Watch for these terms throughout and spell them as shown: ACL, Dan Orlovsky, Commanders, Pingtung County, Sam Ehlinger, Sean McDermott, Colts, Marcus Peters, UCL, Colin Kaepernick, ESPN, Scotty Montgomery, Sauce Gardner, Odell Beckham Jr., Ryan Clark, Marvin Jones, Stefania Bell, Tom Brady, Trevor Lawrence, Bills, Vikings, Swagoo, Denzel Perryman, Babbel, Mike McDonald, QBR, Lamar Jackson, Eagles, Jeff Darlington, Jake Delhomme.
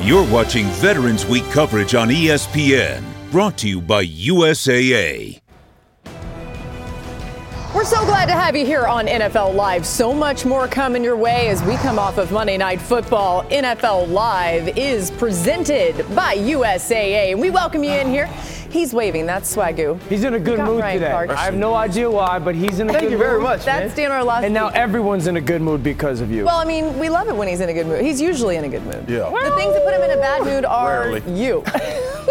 You're watching Veterans Week coverage on ESPN, brought to you by USAA. We're so glad to have you here on NFL Live. So much more coming your way as we come off of Monday Night Football. NFL Live is presented by USAA. We welcome you in here. He's waving. That's Swagoo. He's in a good mood today. I have no idea why, but he's in a good mood. Thank you very much, man. That's Dan Orlovsky. And now everyone's in a good mood because of you. Well, I mean, we love it when he's in a good mood. He's usually in a good mood. Yeah. The things that put him in a bad mood are you.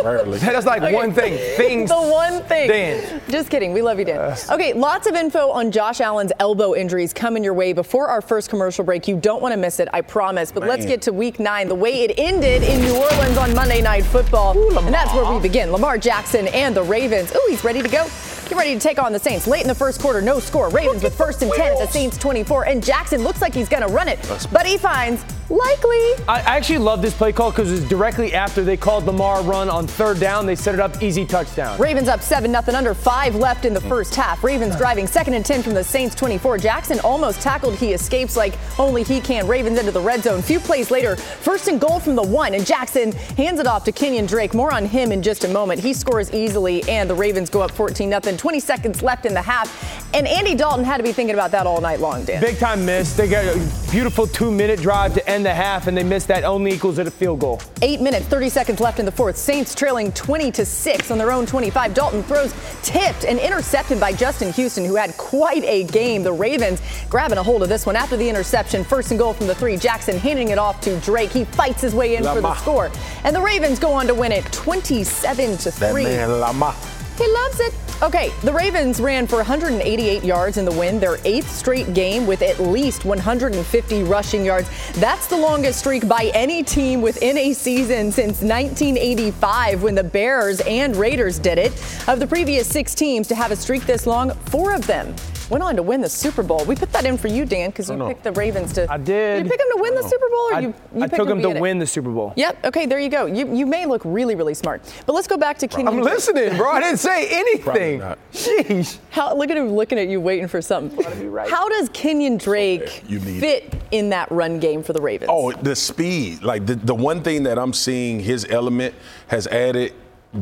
Rarely. That's like one thing. Things. The one thing. Dan. Just kidding. We love you, Dan. Okay, lots of info on Josh Allen's elbow injuries coming your way before our first commercial break. You don't want to miss it, I promise. But let's get to Week 9, the way it ended in New Orleans on Monday Night Football. Ooh, and that's where we begin. Lamar Jackson and the Ravens. Ooh, he's ready to go. Get ready to take on the Saints. Late in the first quarter, no score. Ravens with first and 10 at the Saints 24. And Jackson looks like he's going to run it, but he finds likely. I actually love this play call because it's directly after they called Lamar run on third down. They set it up, easy touchdown. Ravens up 7-0, under 5 left in the first half. Ravens driving second and 10 from the Saints 24. Jackson almost tackled. He escapes like only he can. Ravens into the red zone. Few plays later, first and goal from the 1. And Jackson hands it off to Kenyan Drake. More on him in just a moment. He scores easily, and the Ravens go up 14-0. 20 seconds left in the half. And Andy Dalton had to be thinking about that all night long, Dan. Big time miss. They got a beautiful 2-minute drive to end the half, and they missed that. Only equals at a field goal. 8 minutes, 30 seconds left in the fourth. Saints trailing 20-6 on their own 25. Dalton throws tipped and intercepted by Justin Houston, who had quite a game. The Ravens grabbing a hold of this one after the interception. First and goal from the 3. Jackson handing it off to Drake. He fights his way in for the score. And the Ravens go on to win it 27-3. He loves it. Okay, the Ravens ran for 188 yards in the win, their 8th straight game with at least 150 rushing yards. That's the longest streak by any team within a season since 1985, when the Bears and Raiders did it. Of the previous 6 teams to have a streak this long, 4 of them went on to win the Super Bowl. We put that in for you, Dan, because you picked the Ravens to... I did. Did you pick them to win the Super Bowl? Or I took them to win the Super Bowl. Yep. Okay, there you go. You may look really, really smart. But let's go back to Kenyan. I'm listening, bro. I didn't say anything. Jeez. Look at him looking at you, waiting for something. How does Kenyan Drake fit in that run game for the Ravens? Oh, the speed. Like, the one thing that I'm seeing his element has added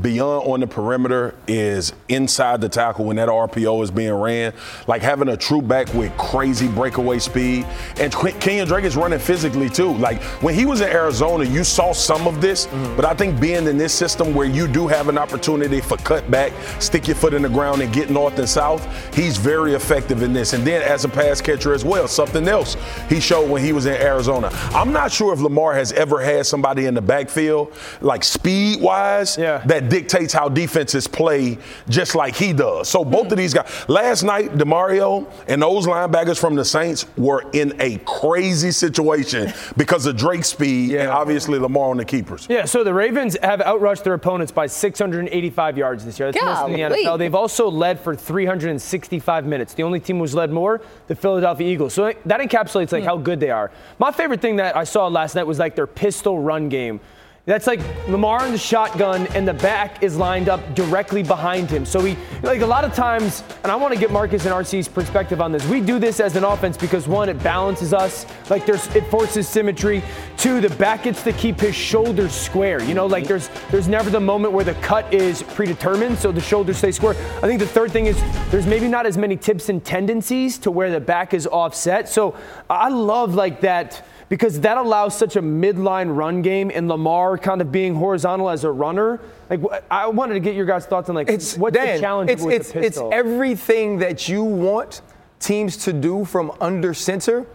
beyond on the perimeter is inside the tackle when that RPO is being ran, like having a true back with crazy breakaway speed. And Kenyan Drake is running physically too. Like when he was in Arizona, you saw some of this, but I think being in this system where you do have an opportunity for cutback, stick your foot in the ground and get north and south, he's very effective in this. And then as a pass catcher as well, something else he showed when he was in Arizona. I'm not sure if Lamar has ever had somebody in the backfield, like speed-wise, that dictates how defenses play just like he does. So both of these guys, last night, DeMario and those linebackers from the Saints were in a crazy situation because of Drake's speed and obviously Lamar on the keepers. Yeah, so the Ravens have outrushed their opponents by 685 yards this year. That's most in the NFL. They've also led for 365 minutes. The only team who's led more, the Philadelphia Eagles. So that encapsulates like how good they are. My favorite thing that I saw last night was like their pistol run game. That's like Lamar in the shotgun, and the back is lined up directly behind him. So we, like a lot of times, and I want to get Marcus and RC's perspective on this. We do this as an offense because, one, it balances us. Like it forces symmetry. 2, the back gets to keep his shoulders square. You know, like there's never the moment where the cut is predetermined, so the shoulders stay square. I think the third thing is there's maybe not as many tips and tendencies to where the back is offset. So I love like that, because that allows such a midline run game, and Lamar kind of being horizontal as a runner. Like, I wanted to get your guys' thoughts on, like, what's the challenge with the pistol? It's everything that you want teams to do from under center,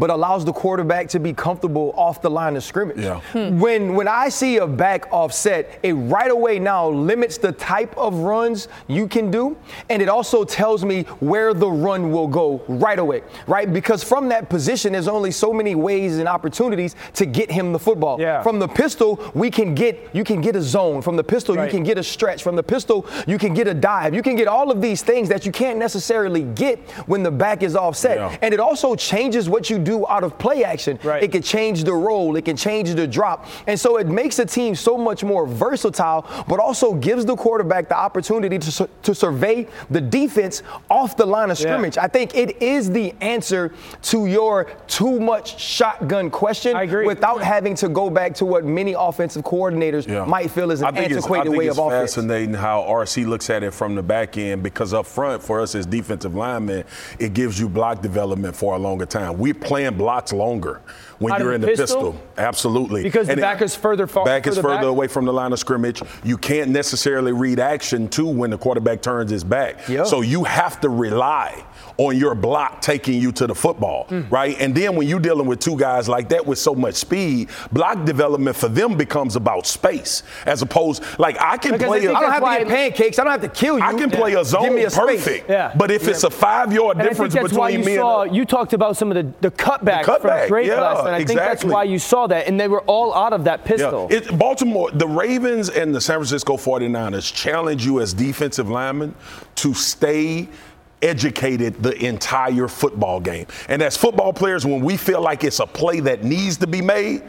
but allows the quarterback to be comfortable off the line of scrimmage. Yeah. When I see a back offset, it right away now limits the type of runs you can do, and it also tells me where the run will go right away, right? Because from that position, there's only so many ways and opportunities to get him the football. Yeah. From the pistol, you can get a zone. From the pistol, right. You can get a stretch. From the pistol, you can get a dive. You can get all of these things that you can't necessarily get when the back is offset. Yeah. And it also changes what you do out of play action. Right. It can change the roll. It can change the drop. And so it makes a team so much more versatile, but also gives the quarterback the opportunity to survey the defense off the line of scrimmage. Yeah. I think it is the answer to your too much shotgun question without having to go back to what many offensive coordinators might feel is an antiquated way of offense. It's fascinating how RC looks at it from the back end, because up front for us as defensive linemen, it gives you block development for a longer time. We're playing blocks longer when you're in the pistol. Absolutely. Because the back is further away from the line of scrimmage. You can't necessarily read action, too, when the quarterback turns his back. Yep. So you have to rely on your block taking you to the football, right? And then when you're dealing with two guys like that with so much speed, block development for them becomes about space as opposed – like, I can play – I don't have to get pancakes. I don't have to kill you. I can play a zone perfect. Yeah. But if it's a 5-yard difference between me and – you talked about some of the cutbacks from Drake last night. I think that's why you saw that. And they were all out of that pistol. Yeah. Baltimore – the Ravens and the San Francisco 49ers challenge you as defensive linemen to stay – educated the entire football game. And as football players, when we feel like it's a play that needs to be made,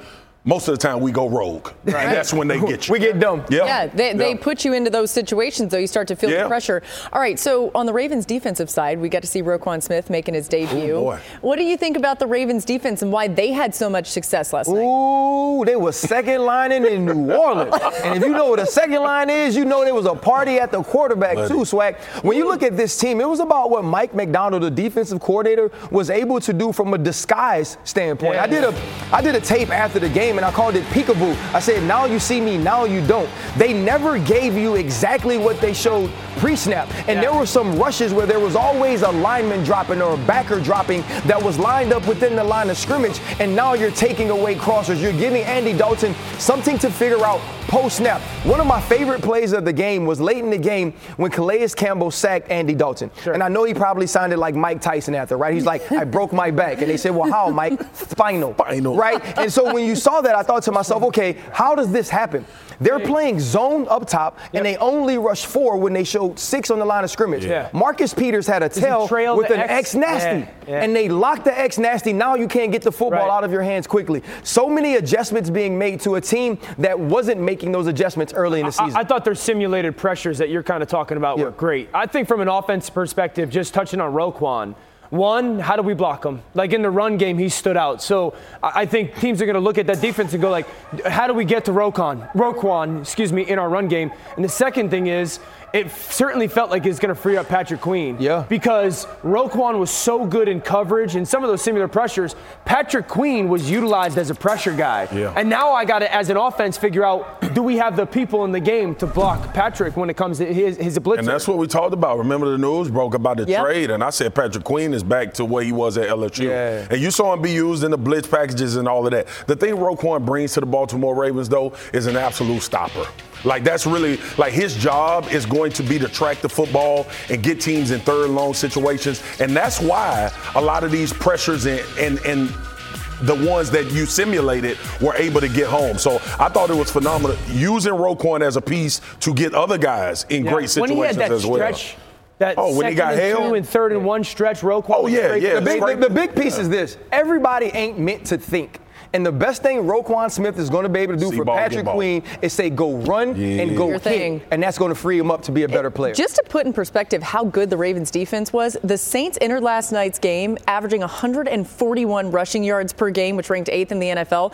most of the time we go rogue. Right. And that's when they get you. We get dumb. Yeah, they put you into those situations, though. You start to feel the pressure. All right, so on the Ravens' defensive side, we got to see Roquan Smith making his debut. Ooh, what do you think about the Ravens' defense and why they had so much success last night? Ooh, they were second lining in New Orleans. And if you know what a second line is, you know there was a party at the quarterback, too, Swag. When you look at this team, it was about what Mike McDonald, the defensive coordinator, was able to do from a disguise standpoint. Yeah. I did a tape after the game, and I called it peekaboo. I said, now you see me, now you don't. They never gave you exactly what they showed pre-snap. And there were some rushes where there was always a lineman dropping or a backer dropping that was lined up within the line of scrimmage. And now you're taking away crossers. You're giving Andy Dalton something to figure out post-snap. One of my favorite plays of the game was late in the game when Calais Campbell sacked Andy Dalton. Sure. And I know he probably sounded like Mike Tyson after, right? He's like, I broke my back. And they said, well, how, Mike? Spinal. Right? And so when you saw that, I thought to myself, okay, how does this happen? They're playing zone up top, and they only rush 4 when they showed 6 on the line of scrimmage. Yeah. Marcus Peters had a tail with an X nasty, and they locked the X nasty. Now you can't get the football out of your hands quickly. So many adjustments being made to a team that wasn't making those adjustments early in the season. I thought their simulated pressures that you're kind of talking about were great. I think from an offense perspective, just touching on Roquan, one, how do we block him? Like in the run game, he stood out. So I think teams are going to look at that defense and go like, how do we get to Roquan, in our run game? And the second thing is, it certainly felt like it's going to free up Patrick Queen. Yeah. Because Roquan was so good in coverage and some of those similar pressures, Patrick Queen was utilized as a pressure guy. Yeah. And now I got to, as an offense, figure out, do we have the people in the game to block Patrick when it comes to his blitzer? And that's what we talked about. Remember the news broke about the trade, and I said Patrick Queen is back to where he was at LSU. Yeah. And you saw him be used in the blitz packages and all of that. The thing Roquan brings to the Baltimore Ravens, though, is an absolute stopper. Like, that's really, like, his job is going to be to track the football and get teams in third and long situations. And that's why a lot of these pressures and the ones that you simulated were able to get home. So I thought it was phenomenal using Roquan as a piece to get other guys in great situations as well. When he got held, 2 and 3rd and 1 stretch, Roquan. The big piece is this: everybody ain't meant to think. And the best thing Roquan Smith is going to be able to do for Patrick Queen is say go run and go kick, and that's going to free him up to be a better player. Just to put in perspective how good the Ravens defense was, the Saints entered last night's game averaging 141 rushing yards per game, which ranked 8th in the NFL.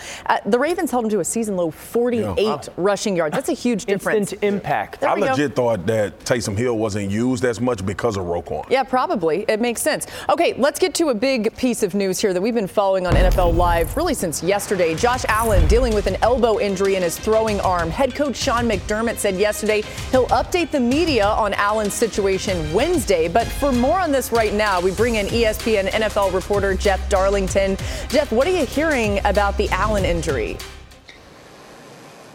The Ravens held them to a season-low 48 rushing yards. That's a huge difference. Instant impact. I legit thought that Taysom Hill wasn't used as much because of Roquan. Yeah, probably. It makes sense. Okay, let's get to a big piece of news here that we've been following on NFL Live really since yesterday. Josh Allen dealing with an elbow injury in his throwing arm. Head coach Sean McDermott said yesterday he'll update the media on Allen's situation Wednesday. But for more on this right now, we bring in ESPN NFL reporter Jeff Darlington. Jeff, what are you hearing about the Allen injury?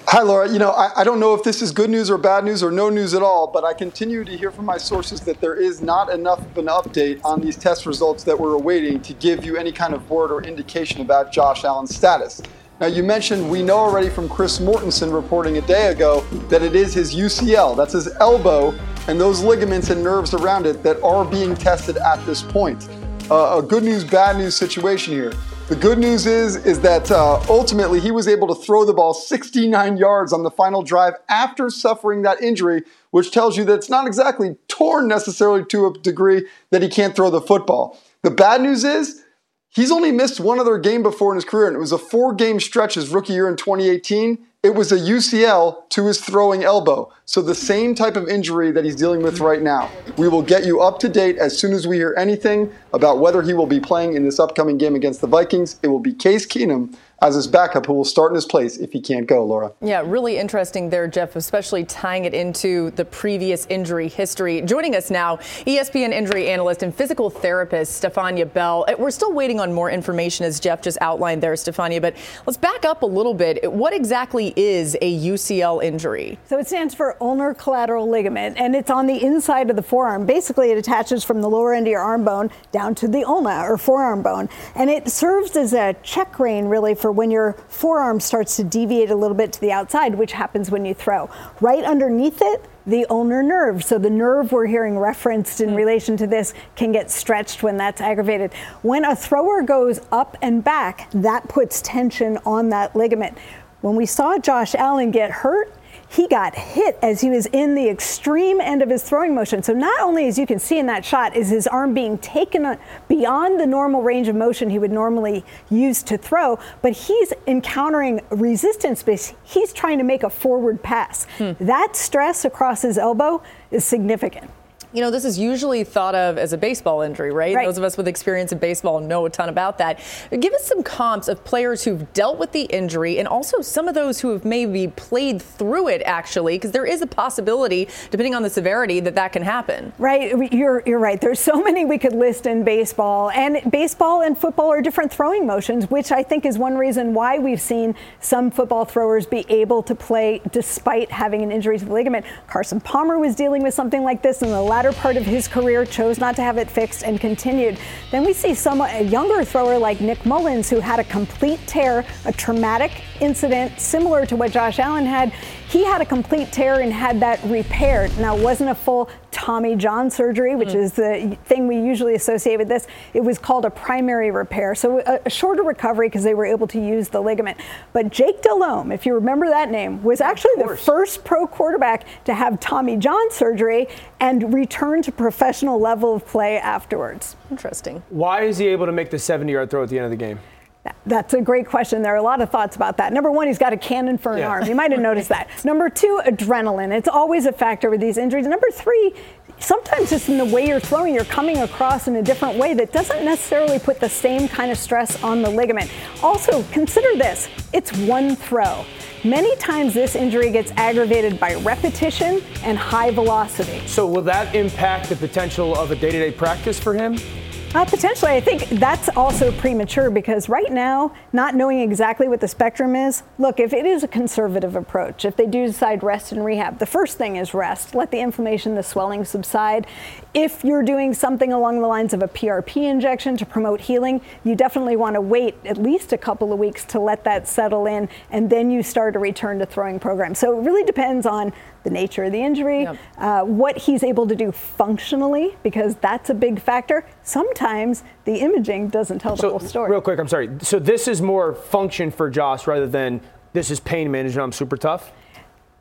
Hi, Laura. You know, I don't know if this is good news or bad news or no news at all, but I continue to hear from my sources that there is not enough of an update on these test results that we're awaiting to give you any kind of word or indication about Josh Allen's status. Now, you mentioned we know already from Chris Mortensen reporting a day ago that it is his UCL, that's his elbow, and those ligaments and nerves around it that are being tested at this point. A good news, bad news situation here. The good news is that ultimately he was able to throw the ball 69 yards on the final drive after suffering that injury, which tells you that it's not exactly torn necessarily to a degree that he can't throw the football. The bad news is he's only missed one other game before in his career, and it was a 4-game stretch his rookie year in 2018. It was a UCL to his throwing elbow. So the same type of injury that he's dealing with right now. We will get you up to date as soon as we hear anything about whether he will be playing in this upcoming game against the Vikings. It will be Case Keenum as his backup, who will start in his place if he can't go, Laura. Yeah, really interesting there, Jeff, especially tying it into the previous injury history. Joining us now, ESPN injury analyst and physical therapist Stefania Bell. We're still waiting on more information, as Jeff just outlined there, Stefania, but let's back up a little bit. What exactly is a UCL injury? So it stands for ulnar collateral ligament, and it's on the inside of the forearm. Basically, it attaches from the lower end of your arm bone down to the ulna, or forearm bone, and it serves as a check rein, really, for when your forearm starts to deviate a little bit to the outside, which happens when you throw. Right underneath it, the ulnar nerve. So the nerve we're hearing referenced in relation to this can get stretched when that's aggravated. When a thrower goes up and back, that puts tension on that ligament. When we saw Josh Allen get hurt, he got hit as he was in the extreme end of his throwing motion. So not only, as you can see in that shot, is his arm being taken beyond the normal range of motion he would normally use to throw, but he's encountering resistance because he's trying to make a forward pass. That stress across his elbow is significant. You know, this is usually thought of as a baseball injury, right? Those of us with experience in baseball know a ton about that. Give us some comps of players who've dealt with the injury and also some of those who have maybe played through it, actually, because there is a possibility, depending on the severity, that that can happen. Right. You're right. There's so many we could list in baseball. And baseball and football are different throwing motions, which I think is one reason why we've seen some football throwers be able to play despite having an injury to the ligament. Carson Palmer was dealing with something like this in the latter part of his career, chose not to have it fixed and continued. Then we see a younger thrower like Nick Mullins, who had a complete tear, a traumatic incident similar to what Josh Allen had. He had a complete tear and had that repaired. Now, it wasn't a full Tommy John surgery, which is the thing we usually associate with this. It was called a primary repair, so a shorter recovery because they were able to use the ligament. But Jake Delhomme, if you remember that name, was actually the first pro quarterback to have Tommy John surgery and return to professional level of play afterwards. Interesting. Why is he able to make the 70-yard throw at the end of the game? That's a great question. There are a lot of thoughts about that. Number one, he's got a cannon for an arm. You might have noticed that. Number two, adrenaline. It's always a factor with these injuries. Number three, sometimes just in the way you're throwing, you're coming across in a different way that doesn't necessarily put the same kind of stress on the ligament. Also, consider this. It's one throw. Many times this injury gets aggravated by repetition and high velocity. So will that impact the potential of a day-to-day practice for him? Potentially. I think that's also premature because right now, not knowing exactly what the spectrum is, look, if it is a conservative approach, if they do decide rest and rehab, the first thing is rest. Let the inflammation, the swelling subside. If you're doing something along the lines of a PRP injection to promote healing, you definitely want to wait at least a couple of weeks to let that settle in, and then you start a return to throwing program. So it really depends on the nature of the injury, what he's able to do functionally, because that's a big factor. Sometimes the imaging doesn't tell the whole story. Real quick, I'm sorry. So this is more function for Josh rather than this is pain management, I'm super tough?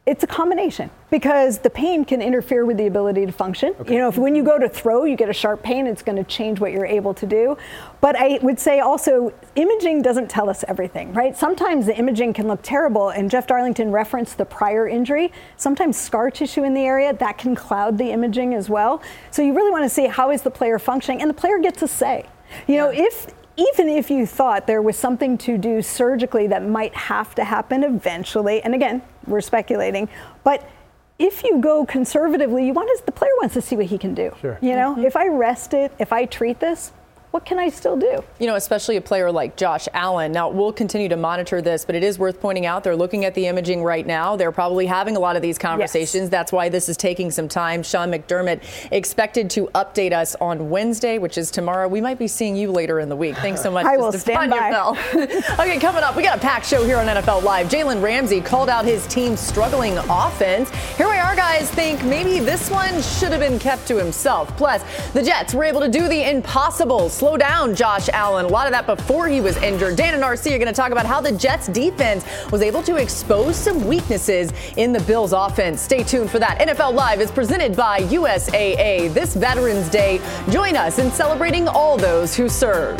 It's a combination because the pain can interfere with the ability to function. Okay. You know, if when you go to throw, you get a sharp pain, it's going to change what you're able to do. But I would say also imaging doesn't tell us everything, right? Sometimes the imaging can look terrible, and Jeff Darlington referenced the prior injury. Sometimes scar tissue in the area, that can cloud the imaging as well. So you really want to see how is the player functioning, and the player gets a say. You know, if even if you thought there was something to do surgically that might have to happen eventually, and again, we're speculating, but if you go conservatively, the player wants to see what he can do. Sure. You know, if I rest it, if I treat this, what can I still do? You know, especially a player like Josh Allen. Now, we'll continue to monitor this, but it is worth pointing out they're looking at the imaging right now. They're probably having a lot of these conversations. Yes. That's why this is taking some time. Sean McDermott expected to update us on Wednesday, which is tomorrow. We might be seeing you later in the week. Thanks so much. I will stand by. Okay, coming up, we got a packed show here on NFL Live. Jalen Ramsey called out his team's struggling offense. Here we are, guys, think maybe this one should have been kept to himself. Plus, the Jets were able to do the impossible. Slow down, Josh Allen. A lot of that before he was injured. Dan and RC are going to talk about how the Jets defense was able to expose some weaknesses in the Bills offense. Stay tuned for that. NFL Live is presented by USAA. This Veterans Day, join us in celebrating all those who serve.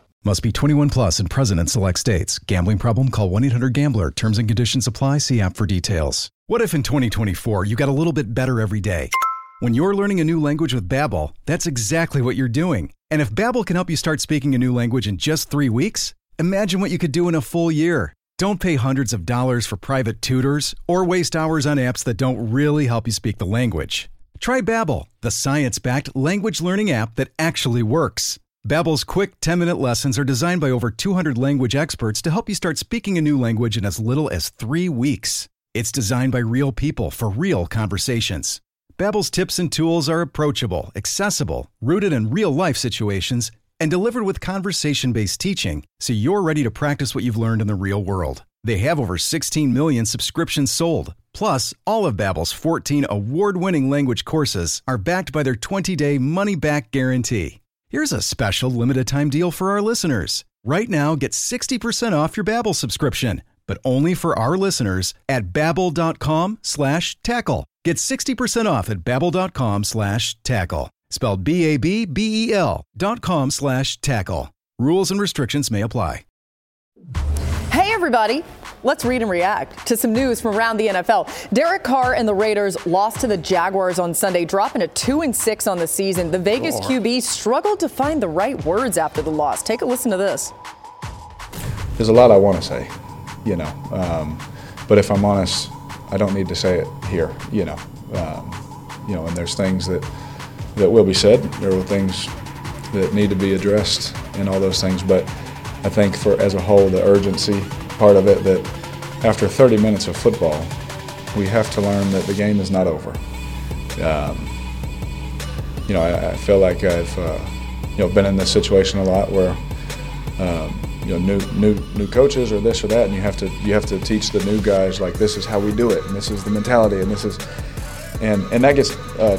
Must be 21 plus and present in select states. Gambling problem? Call 1-800-GAMBLER. Terms and conditions apply. See app for details. What if in 2024 you got a little bit better every day? When you're learning a new language with Babbel, that's exactly what you're doing. And if Babbel can help you start speaking a new language in just 3 weeks, imagine what you could do in a full year. Don't pay hundreds of dollars for private tutors or waste hours on apps that don't really help you speak the language. Try Babbel, the science-backed language learning app that actually works. Babbel's quick 10-minute lessons are designed by over 200 language experts to help you start speaking a new language in as little as 3 weeks. It's designed by real people for real conversations. Babbel's tips and tools are approachable, accessible, rooted in real-life situations, and delivered with conversation-based teaching so you're ready to practice what you've learned in the real world. They have over 16 million subscriptions sold. Plus, all of Babbel's 14 award-winning language courses are backed by their 20-day money-back guarantee. Here's a special limited-time deal for our listeners. Right now, get 60% off your Babbel subscription, but only for our listeners at babbel.com/tackle. Get 60% off at babbel.com/tackle. Spelled BABBEL.com/tackle. Rules and restrictions may apply. Hey, everybody. Let's read and react to some news from around the NFL. Derek Carr and the Raiders lost to the Jaguars on Sunday, dropping a 2-6 on the season. The Vegas QB struggled to find the right words after the loss. Take a listen to this. There's a lot I want to say, you know, but if I'm honest, I don't need to say it here, and there's things that will be said. There were things that need to be addressed and all those things, but I think as a whole, the urgency part of it, that after 30 minutes of football, we have to learn that the game is not over. I feel like I've been in this situation a lot where new coaches or this or that, and you have to teach the new guys, like, this is how we do it, and this is the mentality, and this is and that gets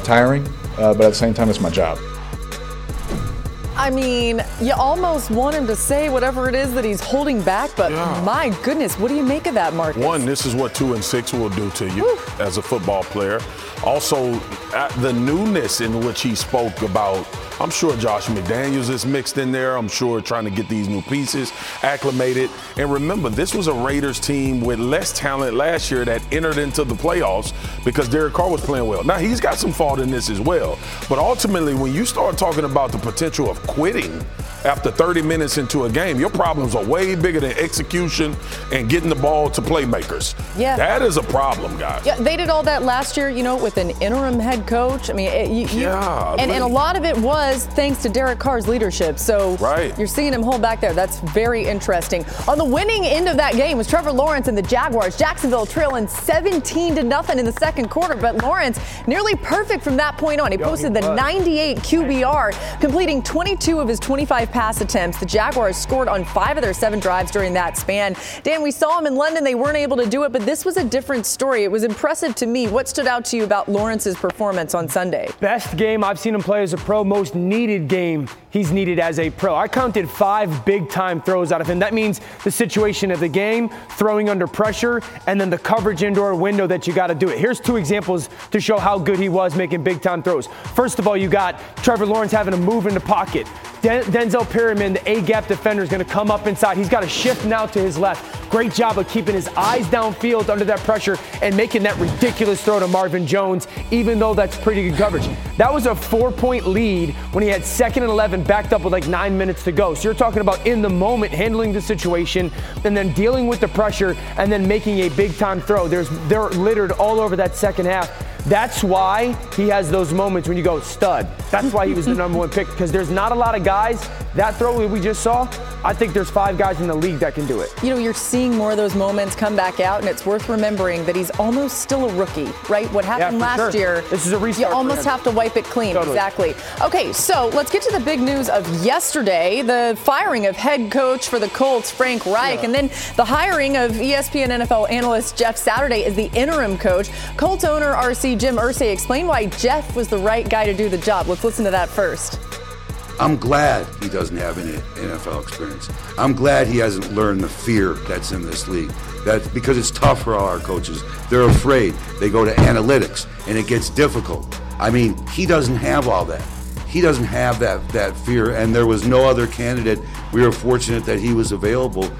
tiring, but at the same time, it's my job. I mean, you almost want him to say whatever it is that he's holding back, but My goodness, what do you make of that, Marcus? One, this is what 2-6 will do to you as a football player. Also, the newness in which he spoke about, I'm sure Josh McDaniels is mixed in there. I'm sure trying to get these new pieces acclimated. And remember, this was a Raiders team with less talent last year that entered into the playoffs because Derek Carr was playing well. Now, he's got some fault in this as well. But ultimately, when you start talking about the potential of quitting after 30 minutes into a game, your problems are way bigger than execution and getting the ball to playmakers. Yeah. That is a problem, guys. Yeah, they did all that last year, with an interim head coach. I mean, and a lot of it was thanks to Derek Carr's leadership. So You're seeing him hold back there. That's very interesting. On the winning end of that game was Trevor Lawrence and the Jaguars. Jacksonville trailing 17-0 in the second quarter, but Lawrence nearly perfect from that point on. He posted the 98 QBR, completing 22 of his 25 pass attempts. The Jaguars scored on 5 of their 7 drives during that span. Dan, we saw them in London. They weren't able to do it, but this was a different story. It was impressive to me. What stood out to you about Lawrence's performance on Sunday? Best game I've seen him play as a pro, most needed game he's needed as a pro. I counted 5 big-time throws out of him. That means the situation of the game, throwing under pressure, and then the coverage indoor window that you got to do it. Here's 2 examples to show how good he was making big-time throws. First of all, you got Trevor Lawrence having to move in the pocket. Denzel Perryman, the A-gap defender, is going to come up inside. He's got to shift now to his left. Great job of keeping his eyes downfield under that pressure and making that ridiculous throw to Marvin Jones, even though that's pretty good coverage. That was a 4-point lead when he had 2nd and 11 backed up with like 9 minutes to go. So you're talking about in the moment handling the situation and then dealing with the pressure and then making a big-time throw. They're littered all over that second half. That's why he has those moments when you go stud. That's why he was the number 1 pick, because there's not a lot of guys. That throw that we just saw, I think there's 5 guys in the league that can do it. You know, you're seeing more of those moments come back out, and it's worth remembering that he's almost still a rookie, right? What happened last year, this is a restart. You almost have to wipe it clean. Totally. Exactly. Okay, so let's get to the big news of yesterday, the firing of head coach for the Colts, Frank Reich, and then the hiring of ESPN NFL analyst Jeff Saturday as the interim coach. Colts owner RC Jim Irsay explained why Jeff was the right guy to do the job. Let's listen to that first. I'm glad he doesn't have any NFL experience. I'm glad he hasn't learned the fear that's in this league. That's because it's tough for all our coaches. They're afraid. They go to analytics, and it gets difficult. I mean, he doesn't have all that. He doesn't have that fear, and there was no other candidate. We were fortunate that he was available.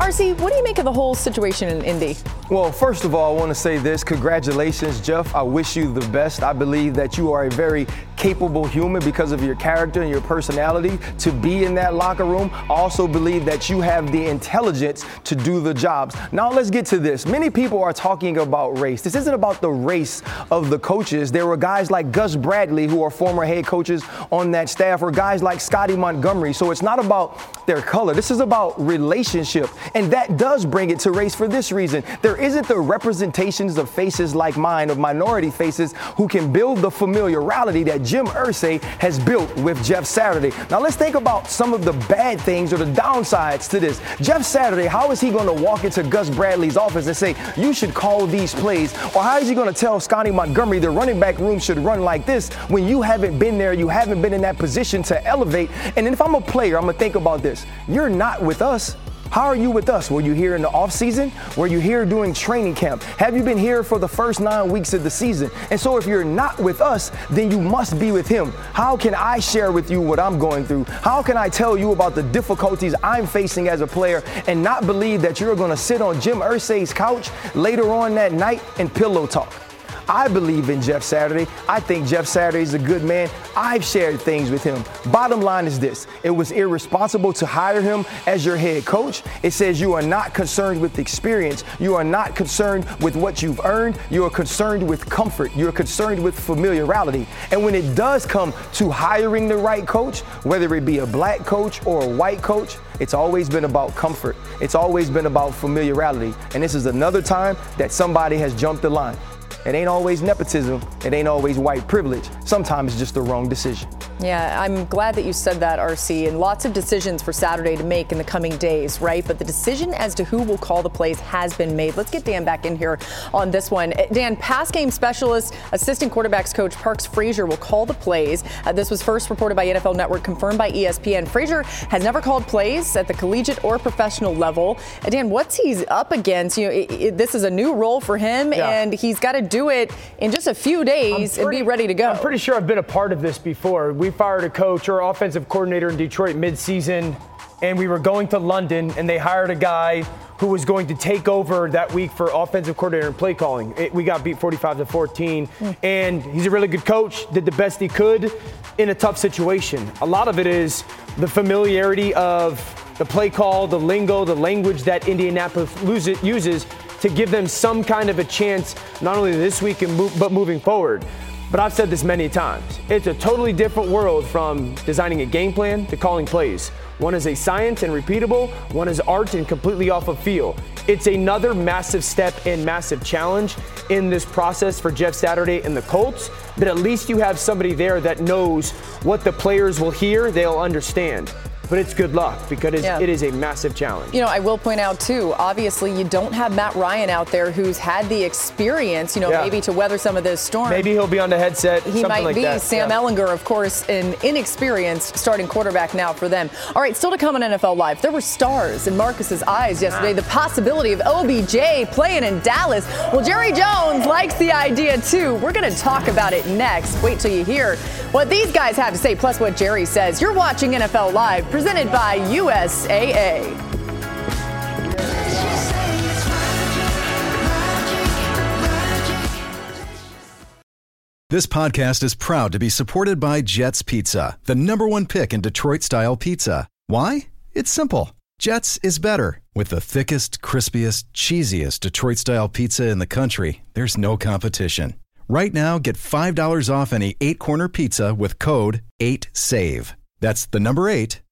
RC, what do you make of the whole situation in Indy? Well, first of all, I want to say this. Congratulations, Jeff. I wish you the best. I believe that you are a very capable human because of your character and your personality to be in that locker room. I also believe that you have the intelligence to do the jobs. Now let's get to this. Many people are talking about race. This isn't about the race of the coaches. There were guys like Gus Bradley who are former head coaches on that staff, or guys like Scotty Montgomery. So it's not about their color. This is about relationship. And that does bring it to race for this reason. There isn't the representations of faces like mine, of minority faces, who can build the familiarity that Jim Irsay has built with Jeff Saturday. Now let's think about some of the bad things or the downsides to this. Jeff Saturday, how is he going to walk into Gus Bradley's office and say, you should call these plays? Or how is he going to tell Scotty Montgomery the running back room should run like this when you haven't been there, you haven't been in that position to elevate? And if I'm a player, I'm going to think about this. You're not with us. How are you with us? Were you here in the offseason? Were you here during training camp? Have you been here for the first 9 weeks of the season? And so if you're not with us, then you must be with him. How can I share with you what I'm going through? How can I tell you about the difficulties I'm facing as a player and not believe that you're going to sit on Jim Irsay's couch later on that night and pillow talk? I believe in Jeff Saturday. I think Jeff Saturday is a good man. I've shared things with him. Bottom line is this. It was irresponsible to hire him as your head coach. It says you are not concerned with experience. You are not concerned with what you've earned. You are concerned with comfort. You are concerned with familiarity. And when it does come to hiring the right coach, whether it be a black coach or a white coach, it's always been about comfort. It's always been about familiarity. And this is another time that somebody has jumped the line. It ain't always nepotism. It ain't always white privilege. Sometimes it's just the wrong decision. Yeah, I'm glad that you said that, RC, and lots of decisions for Saturday to make in the coming days, right? But the decision as to who will call the plays has been made. Let's get Dan back in here on this one. Dan, pass game specialist, assistant quarterbacks coach Parks Frazier will call the plays. This was first reported by NFL Network, confirmed by ESPN. Frazier has never called plays at the collegiate or professional level. Dan, what's he up against? You know, this is a new role for him, and he's got to do it in just a few days and be ready to go. I'm pretty sure I've been a part of this before. We fired a coach or offensive coordinator in Detroit midseason, and we were going to London, and they hired a guy who was going to take over that week for offensive coordinator and play calling. We got beat 45-14, and he's a really good coach, did the best he could in a tough situation. A lot of it is the familiarity of the play call, the lingo, the language that Indianapolis uses to give them some kind of a chance, not only this week, but moving forward. But I've said this many times. It's a totally different world from designing a game plan to calling plays. One is a science and repeatable. One is art and completely off of feel. It's another massive step and massive challenge in this process for Jeff Saturday and the Colts. But at least you have somebody there that knows what the players will hear. They'll understand. But it's good luck because it is a massive challenge. You know, I will point out, too, obviously you don't have Matt Ryan out there who's had the experience, maybe to weather some of this storm. Maybe he'll be on the headset. He might like be. That. Sam Ehlinger, of course, an inexperienced starting quarterback now for them. All right, still to come on NFL Live. There were stars in Marcus's eyes yesterday. The possibility of OBJ playing in Dallas. Well, Jerry Jones likes the idea, too. We're going to talk about it next. Wait till you hear what these guys have to say, plus what Jerry says. You're watching NFL Live, presented by USAA. This podcast is proud to be supported by Jets Pizza, the #1 pick in Detroit-style pizza. Why? It's simple. Jets is better. With the thickest, crispiest, cheesiest Detroit-style pizza in the country, there's no competition. Right now, get $5 off any 8-corner pizza with code 8SAVE. That's the number 8.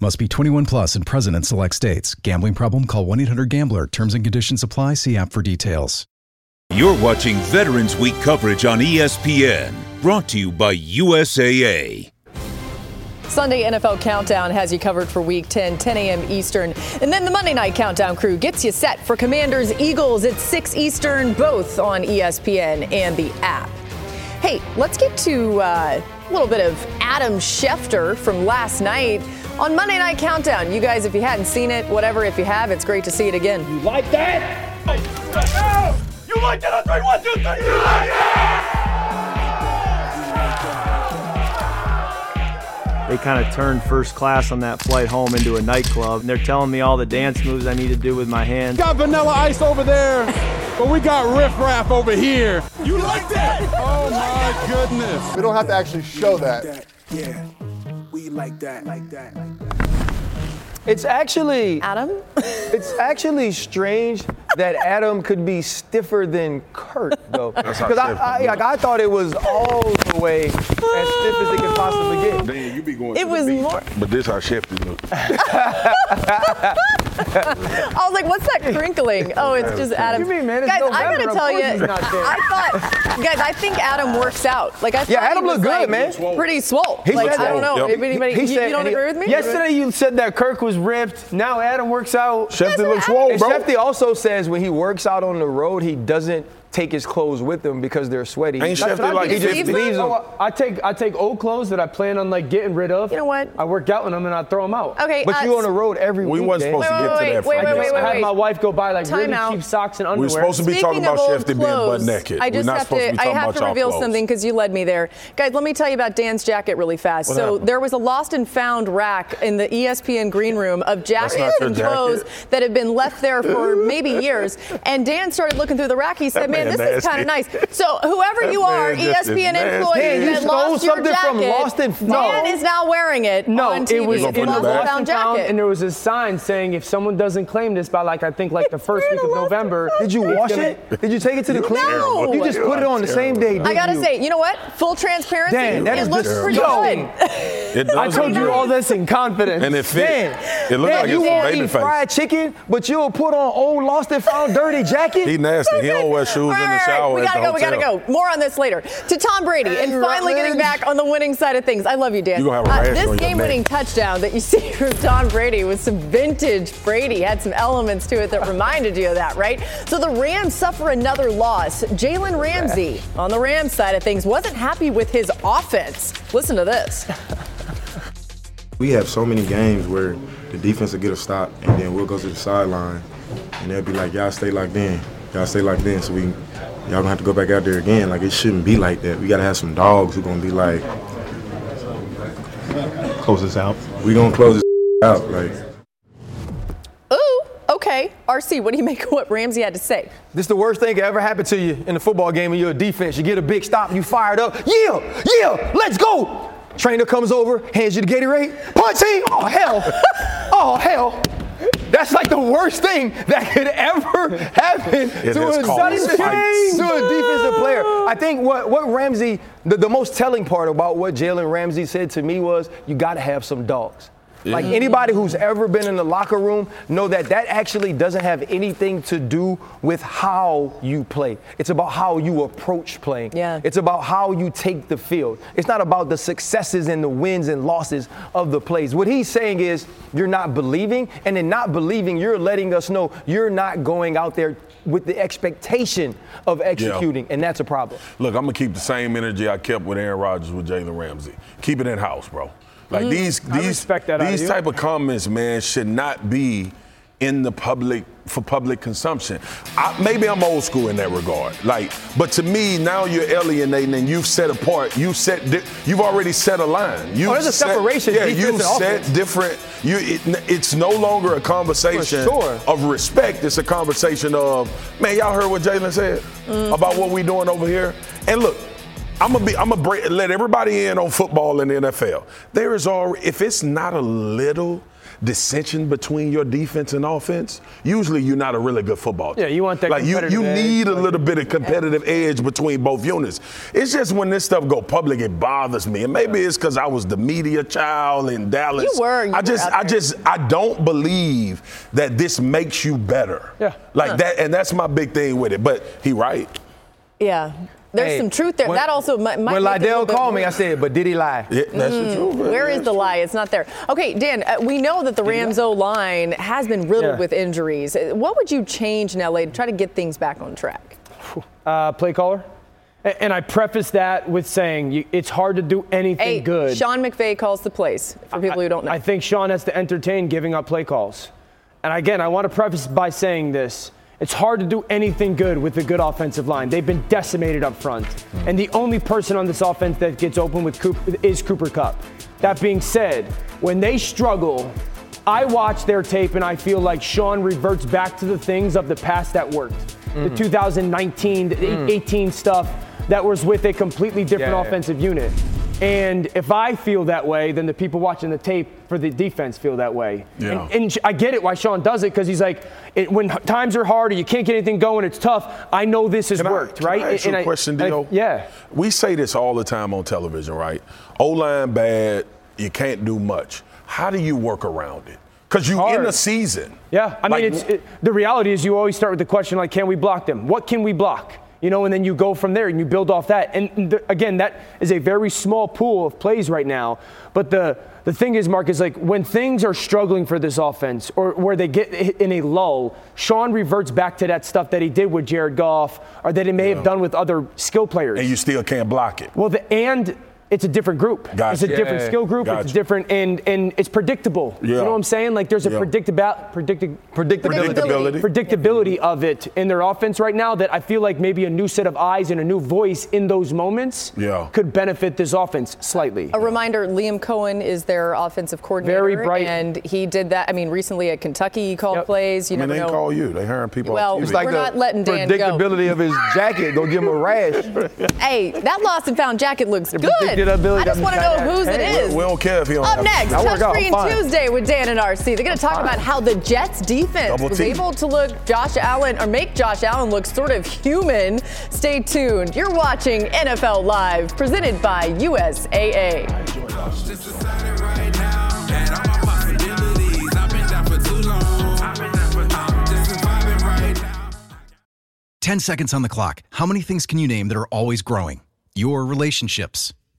Must be 21 plus and present in select states. Gambling problem? Call 1-800-GAMBLER. Terms and conditions apply. See app for details. You're watching Veterans Week coverage on ESPN. Brought to you by USAA. Sunday NFL Countdown has you covered for Week 10, 10 a.m. Eastern. And then the Monday Night Countdown crew gets you set for Commanders Eagles at 6 Eastern, both on ESPN and the app. Hey, let's get to a little bit of Adam Schefter from last night on Monday Night Countdown. You guys, if you hadn't seen it, whatever, if you have, it's great to see it again. You like that? You like that on 3, 1, 2, 3. You like that? They kind of turned first class on that flight home into a nightclub, and they're telling me all the dance moves I need to do with my hands. Got Vanilla Ice over there, but we got Riff Raff over here. You like that? Oh, my goodness. We don't have to actually show that. Yeah. Like that. It's actually strange that Adam could be stiffer than Kurt, though. Because I thought it was all the way as stiff as it could possibly get. Man, you be going it was beat, more. But this how Shefty looks. I was like, what's that crinkling? Oh, it's just Adam. What do you mean, man? Guys, no, I'm going to tell you, I think Adam works out. Like, Adam looked good, man. Pretty swole. Like, I don't know. Yep. You don't agree with me? Yesterday you said that Kirk was ripped. Now Adam works out. Shefty looks swole, bro. Shefty also says when he works out on the road, he doesn't take his clothes with him because they're sweaty. Ain't Shefty like he just leaves them? I take old clothes that I plan on like getting rid of. You know what? I work out in them and I throw them out. Okay, but you on the road every week. We weren't supposed to get to that. Wait. I had my wife go buy like really cheap socks and underwear. We're supposed to be talking about Shefty being butt naked. I have to reveal something because you led me there, guys. Let me tell you about Dan's jacket really fast. So there was a lost and found rack in the ESPN green room of jackets and clothes that had been left there for maybe years, and Dan started looking through the rack. He said, man, this is kind of nice. So whoever you are, ESPN employee, you stole something from Lost and Found. Dan is now wearing it on TV. No, it was in the Lost and Found, and there was a sign saying if someone doesn't claim this by the first week of November. Did you wash it? Did you take it to the cleaner? No. You just put it on the same day, didn't you? I got to say, you know what? Full transparency. Dan, it looks pretty good. I told you all this in confidence. And it fit. Man, it looked like you won't eat fried chicken, but you'll put on old Lost and Found dirty jacket? He nasty. He don't wear shoes in the shower. We gotta go. We gotta go. More on this later. To Tom Brady and finally getting back on the winning side of things. I love you, Dan. This game-winning touchdown that you see from Tom Brady was some vintage Brady. Had some elements to it that reminded you of that, right? So the Rams suffer another loss. Jalen Ramsey on the Rams side of things wasn't happy with his offense. Listen to this. We have so many games where the defense will get a stop and then we'll go to the sideline and they'll be like, y'all stay locked in. Y'all stay locked in. So y'all gonna have to go back out there again. Like, it shouldn't be like that. We gotta have some dogs who gonna be like, close this out. We gonna close this out. Like, ooh, okay. RC, what do you make of what Ramsey had to say? This is the worst thing that ever happened to you in a football game and you're a defense. You get a big stop, you fired up. Yeah, yeah, let's go. Trainer comes over, hands you the Gatorade. Punch him! Oh, hell. Oh, hell. That's like the worst thing that could ever happen to a defensive player. I think what Ramsey, the most telling part about what Jalen Ramsey said to me was, you got to have some dogs. Yeah. Like, anybody who's ever been in the locker room know that that actually doesn't have anything to do with how you play. It's about how you approach playing. Yeah. It's about how you take the field. It's not about the successes and the wins and losses of the plays. What he's saying is you're not believing, and in not believing, you're letting us know you're not going out there with the expectation of executing, and that's a problem. Look, I'm going to keep the same energy I kept with Aaron Rodgers with Jalen Ramsey. Keep it in-house, bro. Like, these type of comments, man, should not be in the public for public consumption. Maybe I'm old school in that regard. Like, but to me, now you're alienating and you've set apart. You've already set a line. There's a separation. Yeah, you've set different. It's no longer a conversation of respect. It's a conversation of, man, y'all heard what Jalen said about what we doing over here. And look. I'm gonna let everybody in on football in the NFL. If it's not a little dissension between your defense and offense, usually you're not a really good football team. Yeah, you want that. Like, you need a little bit of competitive edge between both units. It's just when this stuff go public, it bothers me. And maybe it's because I was the media child in Dallas. I don't believe that this makes you better. Yeah. Like that, and that's my big thing with it. But he right. Yeah. There's some truth there. That also might when Lydell called me, I said, but did he lie? Yeah, that's the truth. Where is the lie? It's not there. Okay, Dan, we know that the Rams O-line has been riddled with injuries. What would you change in L.A. to try to get things back on track? Play caller. And I preface that with saying it's hard to do anything good. Sean McVay calls the plays, for people who don't know. I think Sean has to entertain giving up play calls. And, again, I want to preface by saying this. It's hard to do anything good with a good offensive line. They've been decimated up front. And the only person on this offense that gets open with is Cooper Kupp. That being said, when they struggle, I watch their tape and I feel like Sean reverts back to the things of the past that worked. The 2019, 18 stuff that was with a completely different offensive unit. And if I feel that way, then the people watching the tape for the defense feel that way. Yeah. And I get it why Sean does it, because he's like, when times are hard or you can't get anything going, it's tough. I know this has worked, right? Can I ask you a question, Dio? Yeah. We say this all the time on television, right? O-line bad, you can't do much. How do you work around it? Because you're in a season. Yeah. I mean, the reality is you always start with the question, like, can we block them? What can we block? You know, and then you go from there and you build off that. And again, that is a very small pool of plays right now. But the thing is, Mark, is like when things are struggling for this offense or where they get in a lull, Sean reverts back to that stuff that he did with Jared Goff or that he may have done with other skill players. And you still can't block it. Well, it's a different group. Gotcha. It's a different skill group. Gotcha. It's different, and it's predictable. Yeah. You know what I'm saying? Like, there's a predictability of it in their offense right now that I feel like maybe a new set of eyes and a new voice in those moments could benefit this offense slightly. A reminder, Liam Cohen is their offensive coordinator. Very bright. And he did that, I mean, recently at Kentucky, he called plays. They call you. They hiring people off TV. It's like we're not letting Dan go. Predictability of his jacket. Don't give him a rash. Hey, that Lost and Found jacket looks good. I just want to know whose it is. We don't care if he don't have it. Up next, Touchscreen Tuesday with Dan and RC. They're going to talk about how the Jets defense was able to make Josh Allen look sort of human. Stay tuned. You're watching NFL Live, presented by USAA. 10 seconds on the clock. How many things can you name that are always growing? Your relationships,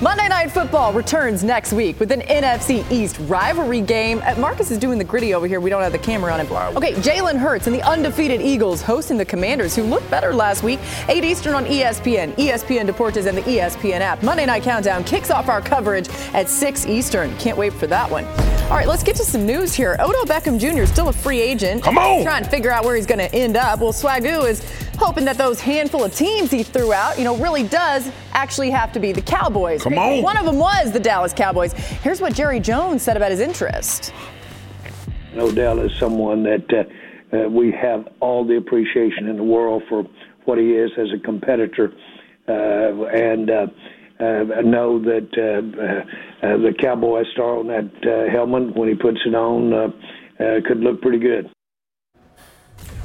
Monday Night Football returns next week with an NFC East rivalry game. Marcus is doing the gritty over here. We don't have the camera on him. Okay, Jalen Hurts and the undefeated Eagles hosting the Commanders, who looked better last week. 8 Eastern on ESPN, ESPN Deportes, and the ESPN app. Monday Night Countdown kicks off our coverage at 6 Eastern. Can't wait for that one. All right, let's get to some news here. Odell Beckham Jr. is still a free agent. Come on! Trying to figure out where he's going to end up. Well, Swagoo is hoping that those handful of teams he threw out, really does actually have to be the Cowboys. Come on! One of them was the Dallas Cowboys. Here's what Jerry Jones said about his interest. Odell is someone that we have all the appreciation in the world for what he is as a competitor, I know that the cowboy star on that helmet, when he puts it on, could look pretty good.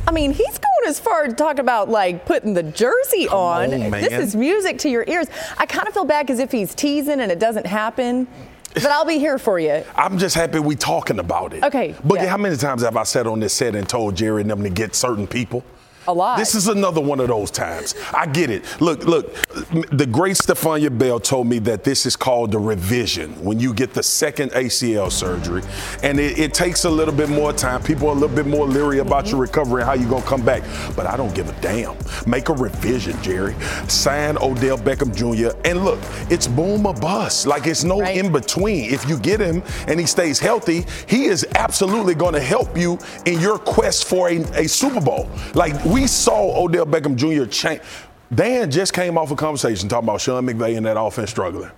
I mean, he's going as far as talking about, putting the jersey on. Come on, man. This is music to your ears. I kind of feel back as if he's teasing and it doesn't happen. But I'll be here for you. I'm just happy we talking about it. Okay. But yeah. How many times have I sat on this set and told Jerry and them to get certain people? A lot. This is another one of those times. I get it. Look, the great Stefania Bell told me that this is called the revision, when you get the second ACL surgery. And it takes a little bit more time. People are a little bit more leery about your recovery and how you're going to come back. But I don't give a damn. Make a revision, Jerry. Sign Odell Beckham Jr. And look, it's boom or bust. It's no right in between. If you get him and he stays healthy, he is absolutely going to help you in your quest for a Super Bowl. We saw Odell Beckham Jr. change. Dan just came off a conversation talking about Sean McVay and that offense struggling.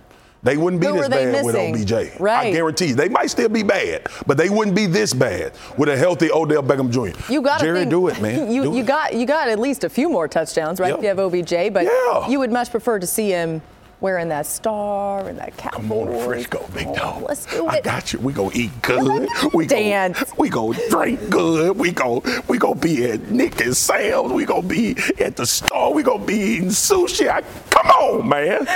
They wouldn't be this bad with OBJ. Right. I guarantee you. They might still be bad, but they wouldn't be this bad with a healthy Odell Beckham Jr. You got Jerry, do it, man. You got at least a few more touchdowns, right? Yep. If you have OBJ, but you would much prefer to see him wearing that star and that cap. Come on to Frisco, big dog. Let's do it. I got you. We gonna eat good. We dance. We gonna drink good. We gonna be at Nick and Sam's. We gonna be at the store. We gonna be eating sushi. Come on, man.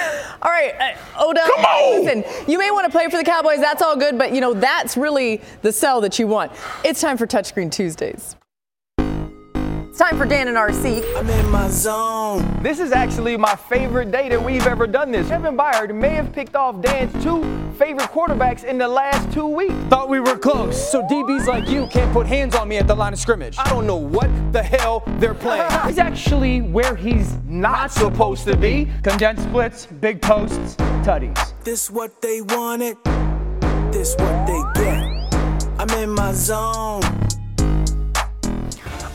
All right, Odell. Come on. Listen, you may want to play for the Cowboys. That's all good, but that's really the sell that you want. It's time for Touchscreen Tuesdays. It's time for Dan and RC. I'm in my zone. This is actually my favorite day that we've ever done this. Kevin Byard may have picked off Dan's two favorite quarterbacks in the last 2 weeks. Thought we were close. So DBs like you can't put hands on me at the line of scrimmage. I don't know what the hell they're playing. He's actually where he's not supposed to be. Condensed splits, big posts, tutties. This what they wanted. This what they get. I'm in my zone.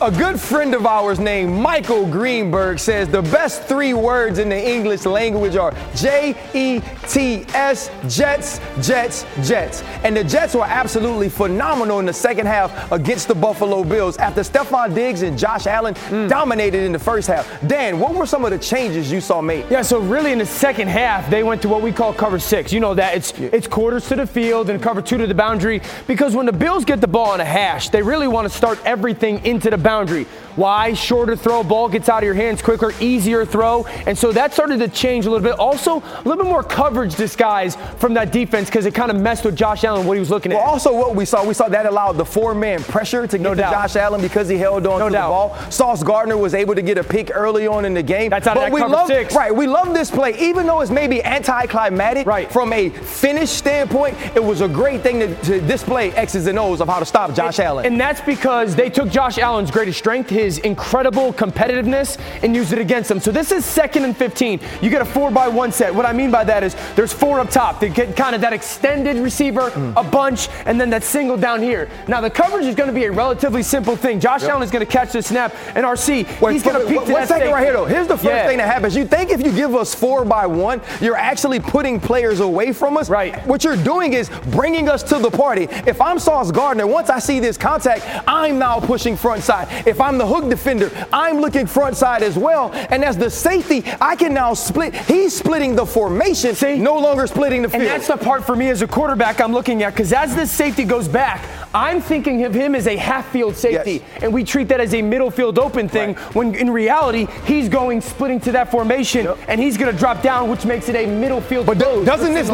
A good friend of ours named Michael Greenberg says the best 3 words in the English language are J-E-T-S, Jets, Jets, Jets. And the Jets were absolutely phenomenal in the second half against the Buffalo Bills after Stephon Diggs and Josh Allen dominated in the first half. Dan, what were some of the changes you saw made? Yeah, so really in the second half, they went to what we call cover 6. You know that. It's quarters to the field and cover 2 to the boundary, because when the Bills get the ball on a hash, they really want to start everything into the boundary. Why? Shorter throw, ball gets out of your hands quicker, easier throw. And so that started to change a little bit. Also, a little bit more coverage disguise from that defense because it kind of messed with Josh Allen, what he was looking at. Well, also what we saw that allowed the four-man pressure to get to Josh Allen because he held on to the ball. Sauce Gardner was able to get a pick early on in the game. That's out of that cover six. Right, we love this play. Even though it's maybe anticlimactic from a finish standpoint, it was a great thing to display X's and O's of how to stop Josh Allen. And that's because they took Josh Allen's greatest strength, his incredible competitiveness, and used it against him. So this is 2nd and 15. You get a 4-by-1 set. What I mean by that is there's four up top. They get kind of that extended receiver, a bunch, and then that single down here. Now the coverage is going to be a relatively simple thing. Josh Allen is going to catch the snap, and RC, he's going to peek to that second right here, though. Here's the first thing that happens. You think if you give us 4-by-1, you're actually putting players away from us. Right. What you're doing is bringing us to the party. If I'm Sauce Gardner, once I see this contact, I'm now pushing front side. If I'm the hook defender, I'm looking front side as well. And as the safety, I can now split. He's splitting the formation, no longer splitting the field. And that's the part for me as a quarterback I'm looking at, because as this safety goes back, I'm thinking of him as a half-field safety. Yes. And we treat that as a middle field open thing, when in reality, he's going splitting to that formation, and he's going to drop down, which makes it a middle field. But doesn't this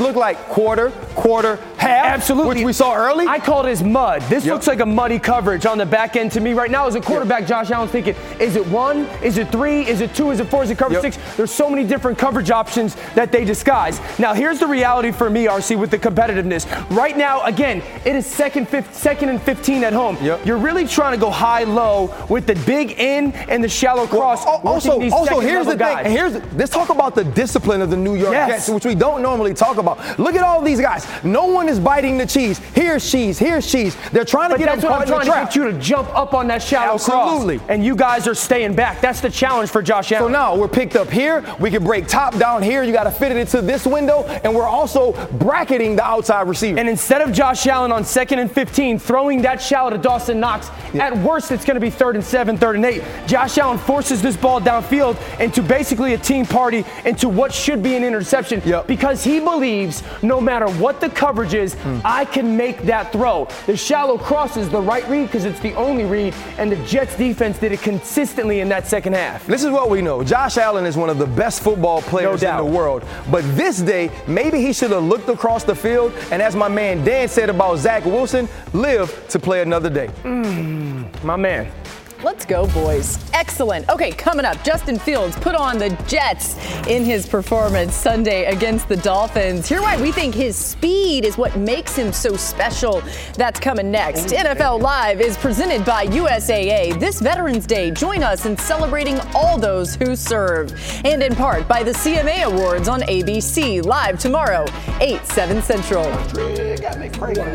look like quarter, half? Absolutely. Which we saw early? I call it as mud. This looks like a muddy coverage on the back end to me right now as a quarterback. Josh Allen's thinking, is it 1? Is it 3? Is it 2? Is it 4? Is it cover 6? There's so many different coverage options that they disguise. Now, here's the reality for me, RC, with the competitiveness. Right now, again, it is 2nd and 15 at home. You're really trying to go high-low with the big in and the shallow cross. Also, here's the thing. Let's talk about the discipline of the New York Jets, which we don't normally talk about. Look at all these guys. No one is biting the cheese. Here's cheese. They're trying to get them caught in the trap. That's what I'm trying to get you to jump up on that shallow cross. Absolutely. And you guys are staying back. That's the challenge for Josh Allen. So now we're picked up here. We can break top down here. You got to fit it into this window. And we're also bracketing the outside receiver. And instead of Josh Allen on 2nd and 15, throwing that shallow to Dawson Knox, at worst it's going to be 3rd and 7, 3rd and 8. Josh Allen forces this ball downfield into basically a team party, into what should be an interception, because he believes no matter what the coverage is, I can make that throw. The shallow cross is the right read because it's the only read, and the Jets defense did it consistently in that second half. This is what we know. Josh Allen is one of the best football players in the world, but this day maybe he should have looked across the field, and as my man Dan said about Zach Wilson, live to play another day. My man. Let's go, boys. Excellent. Okay, coming up, Justin Fields put on the Jets in his performance Sunday against the Dolphins. Here's why we think his speed is what makes him so special. That's coming next. NFL Live is presented by USAA. This Veterans Day, join us in celebrating all those who serve. And in part by the CMA Awards on ABC. Live tomorrow, 8, 7 Central. Gotta make prayer.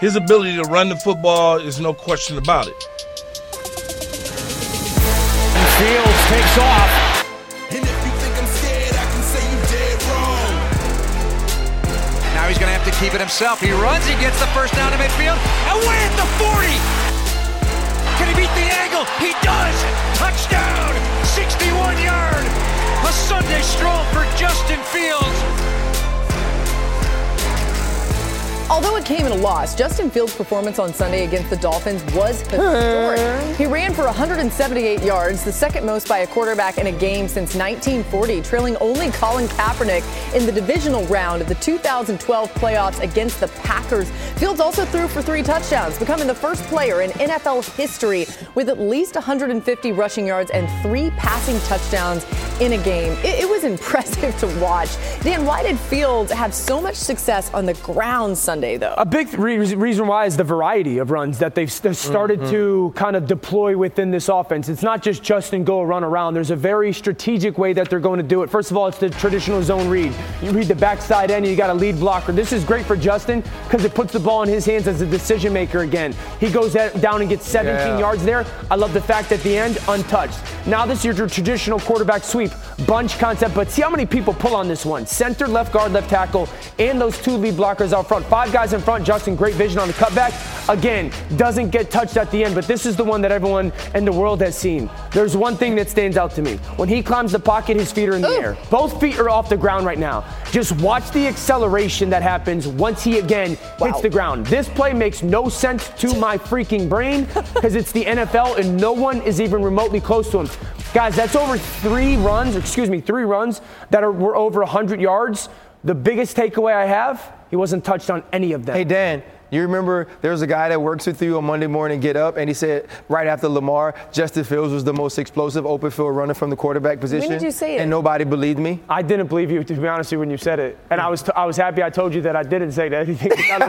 His ability to run the football is no question about it. Fields takes off. And if you think I'm scared, I can say you dead wrong. Now he's going to have to keep it himself. He runs, he gets the first down to midfield. Away at the 40. Can he beat the angle? He does. Touchdown. 61-yard. A Sunday stroll for Justin Fields. Although it came in a loss, Justin Fields' performance on Sunday against the Dolphins was historic. He ran for 178 yards, the second most by a quarterback in a game since 1940, trailing only Colin Kaepernick in the divisional round of the 2012 playoffs against the Packers. Fields also threw for 3 touchdowns, becoming the first player in NFL history with at least 150 rushing yards and 3 passing touchdowns in a game. It was impressive to watch. Dan, why did Fields have so much success on the ground Sunday? Sunday, though. A big reason why is the variety of runs that they've started to kind of deploy within this offense. It's not just Justin go run around. There's a very strategic way that they're going to do it. First of all, it's the traditional zone read. You read the backside end, and you got a lead blocker. This is great for Justin because it puts the ball in his hands as a decision maker again. He goes down and gets 17 yards there. I love the fact at the end, untouched. Now this is your traditional quarterback sweep, bunch concept, but see how many people pull on this one. Center, left guard, left tackle, and those two lead blockers out front. Five guys in front. Justin, great vision on the cutback. Again, doesn't get touched at the end, but this is the one that everyone in the world has seen. There's one thing that stands out to me. When he climbs the pocket, his feet are in the air. Both feet are off the ground right now. Just watch the acceleration that happens once he again hits the ground. This play makes no sense to my freaking brain because it's the NFL and no one is even remotely close to him. Guys, that's over three runs that were over 100 yards. The biggest takeaway I have, he wasn't touched on any of them. Hey, Dan, you remember there was a guy that works with you on Monday morning, Get Up, and he said right after Lamar, Justin Fields was the most explosive open field runner from the quarterback position. When did you say it? And nobody believed me. I didn't believe you, to be honest with you, when you said it. And I was happy I told you that I didn't say that. You think that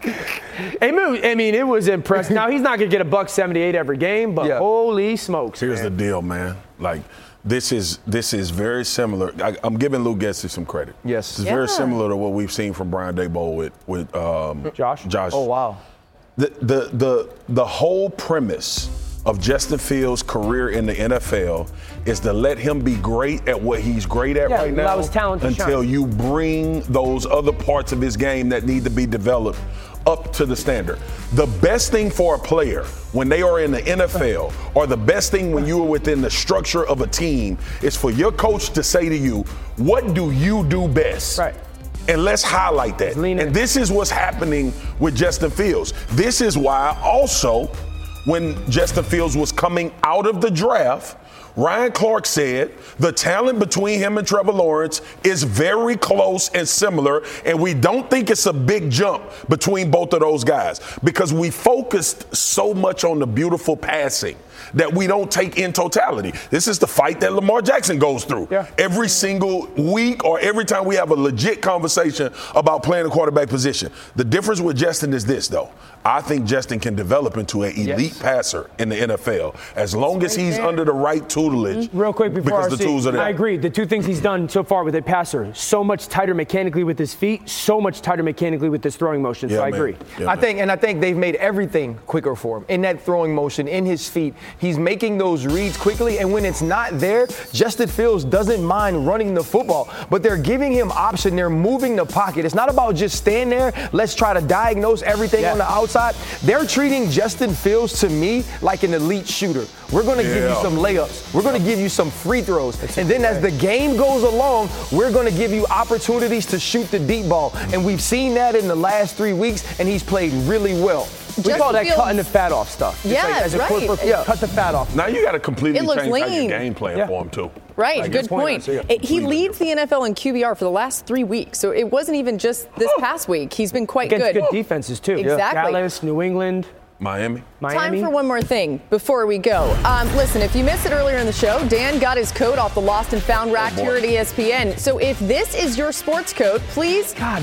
I was stupid. I mean, it was impressive. Now, he's not going to get $178 every game, but holy smokes. Here's the deal, man. Like, This is very similar. I'm giving Lou Getsy some credit. Yes. It's very similar to what we've seen from Brian Daboll with Josh. Oh, wow. The whole premise of Justin Fields' career in the NFL is to let him be great at what he's great at right now until you bring those other parts of his game that need to be developed up to the standard. The best thing for a player when they are in the NFL, or the best thing when you are within the structure of a team, is for your coach to say to you, what do you do best? Right. And let's highlight that. And this is what's happening with Justin Fields. This is why also when Justin Fields was coming out of the draft, Ryan Clark said the talent between him and Trevor Lawrence is very close and similar, and we don't think it's a big jump between both of those guys because we focused so much on the beautiful passing that we don't take in totality. This is the fight that Lamar Jackson goes through every single week, or every time we have a legit conversation about playing the quarterback position. The difference with Justin is this, though. I think Justin can develop into an elite passer in the NFL as long as he's under the right tutelage. Real quick, before RC, the tools are there. I agree. The two things he's done so far with a passer, so much tighter mechanically with his feet, so much tighter mechanically with his throwing motion. Yeah, so I agree. Yeah, I think they've made everything quicker for him in that throwing motion, in his feet. He's making those reads quickly, and when it's not there, Justin Fields doesn't mind running the football, but they're giving him option. They're moving the pocket. It's not about just stand there, let's try to diagnose everything on the outside. They're treating Justin Fields, to me, like an elite shooter. We're going to give you some layups. We're going to give you some free throws. And then as the game goes along, we're going to give you opportunities to shoot the deep ball. And we've seen that in the last 3 weeks, and he's played really well. We call that cutting the fat off stuff. Cut the fat off. Now you got to completely change how your game plan for him, too. Right, good point. He leads the NFL in QBR for the last 3 weeks, so it wasn't even just this past week. He's been quite good. Against good defenses, too. Exactly. Dallas, New England. Miami. Time for one more thing before we go. Listen, if you missed it earlier in the show, Dan got his coat off the Lost and Found rack here at ESPN. So if this is your sports coat, please on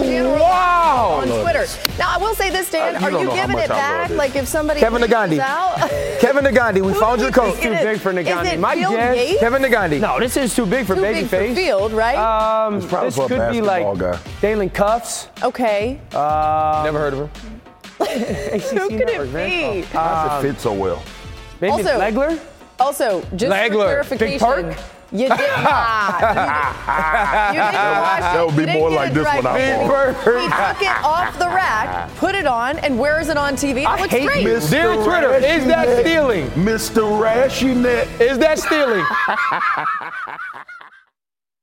Twitter. Now, I will say this, Dan. Are you giving it back? Like if somebody Kevin Nagandi, we found your coat. Too big for Nagandi. Kevin Nagandi. No, this is too big for Babyface. Too big for Field, right? This could be like Dalen Cuffs. Okay. Never heard of him. Who could it be? Does it fit so well? Maybe Legler? Also, just for clarification, you did not. You didn't watch it. That would be more like this one I want. He took it off the rack, put it on, and wears it on TV. It looks great. Dear Twitter, is that stealing? Mr. Rashinet. Is that stealing?